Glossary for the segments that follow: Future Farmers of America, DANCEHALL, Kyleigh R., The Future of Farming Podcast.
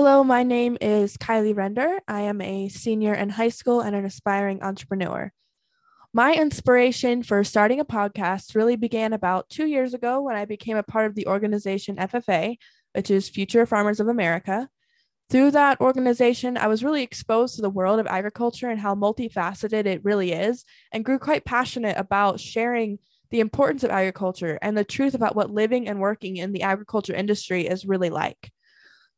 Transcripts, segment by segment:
Hello, my name is Kyleigh R. I am a senior in high school and an aspiring entrepreneur. My inspiration for starting a podcast really began about 2 years ago when I became a part of the organization FFA, which is Future Farmers of America. Through that organization, I was really exposed to the world of agriculture and how multifaceted it really is, and grew quite passionate about sharing the importance of agriculture and the truth about what living and working in the agriculture industry is really like.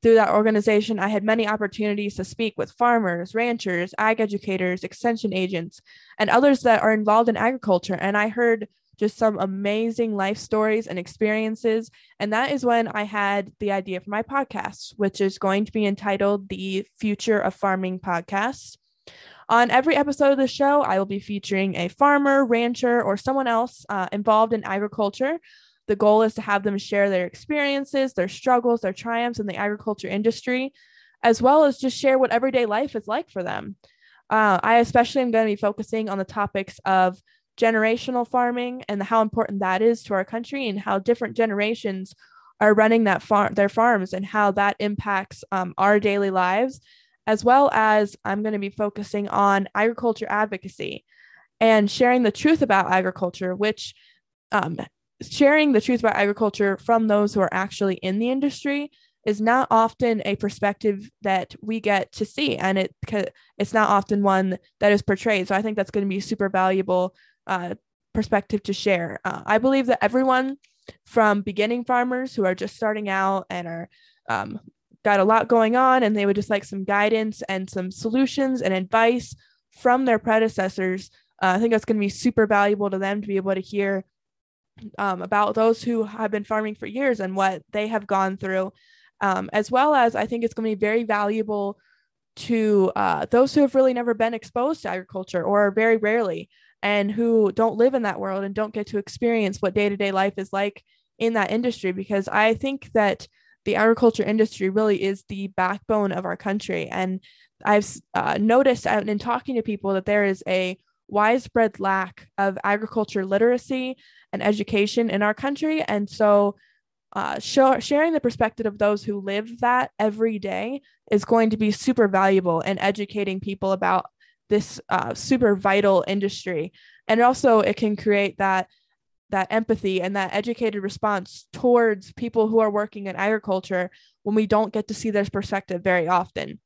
Through that organization, I had many opportunities to speak with farmers, ranchers, ag educators, extension agents, and others that are involved in agriculture, and I heard just some amazing life stories and experiences. And that is when I had the idea for my podcast, which is going to be entitled The Future of Farming Podcast. On every episode of the show, I will be featuring a farmer, rancher, or someone else involved in agriculture. The goal is to have them share their experiences, their struggles, their triumphs in the agriculture industry, as well as just share what everyday life is like for them. I especially am going to be focusing on the topics of generational farming and how important that is to our country, and how different generations are running their farms and how that impacts our daily lives, as well as I'm going to be focusing on agriculture advocacy and sharing the truth about agriculture, which sharing the truth about agriculture from those who are actually in the industry is not often a perspective that we get to see, and it's not often one that is portrayed. So I think that's going to be super valuable perspective to share. I believe that everyone from beginning farmers who are just starting out and are got a lot going on and they would just like some guidance and some solutions and advice from their predecessors, I think that's going to be super valuable to them to be able to hear about those who have been farming for years and what they have gone through, as well as I think it's going to be very valuable to those who have really never been exposed to agriculture or very rarely, and who don't live in that world and don't get to experience what day-to-day life is like in that industry, because I think that the agriculture industry really is the backbone of our country. And I've noticed in talking to people that there is a widespread lack of agriculture literacy and education in our country. And so sharing the perspective of those who live that every day is going to be super valuable in educating people about this super vital industry. And also it can create that empathy and that educated response towards people who are working in agriculture when we don't get to see their perspective very often.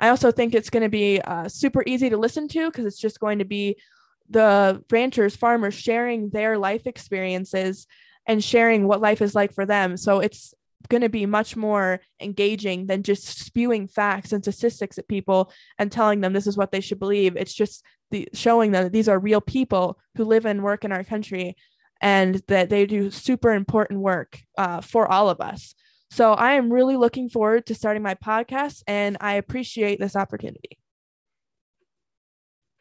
I also think it's going to be super easy to listen to, because it's just going to be the ranchers, farmers sharing their life experiences and sharing what life is like for them. So it's going to be much more engaging than just spewing facts and statistics at people and telling them this is what they should believe. It's just showing them that these are real people who live and work in our country, and that they do super important work for all of us. So I am really looking forward to starting my podcast, and I appreciate this opportunity.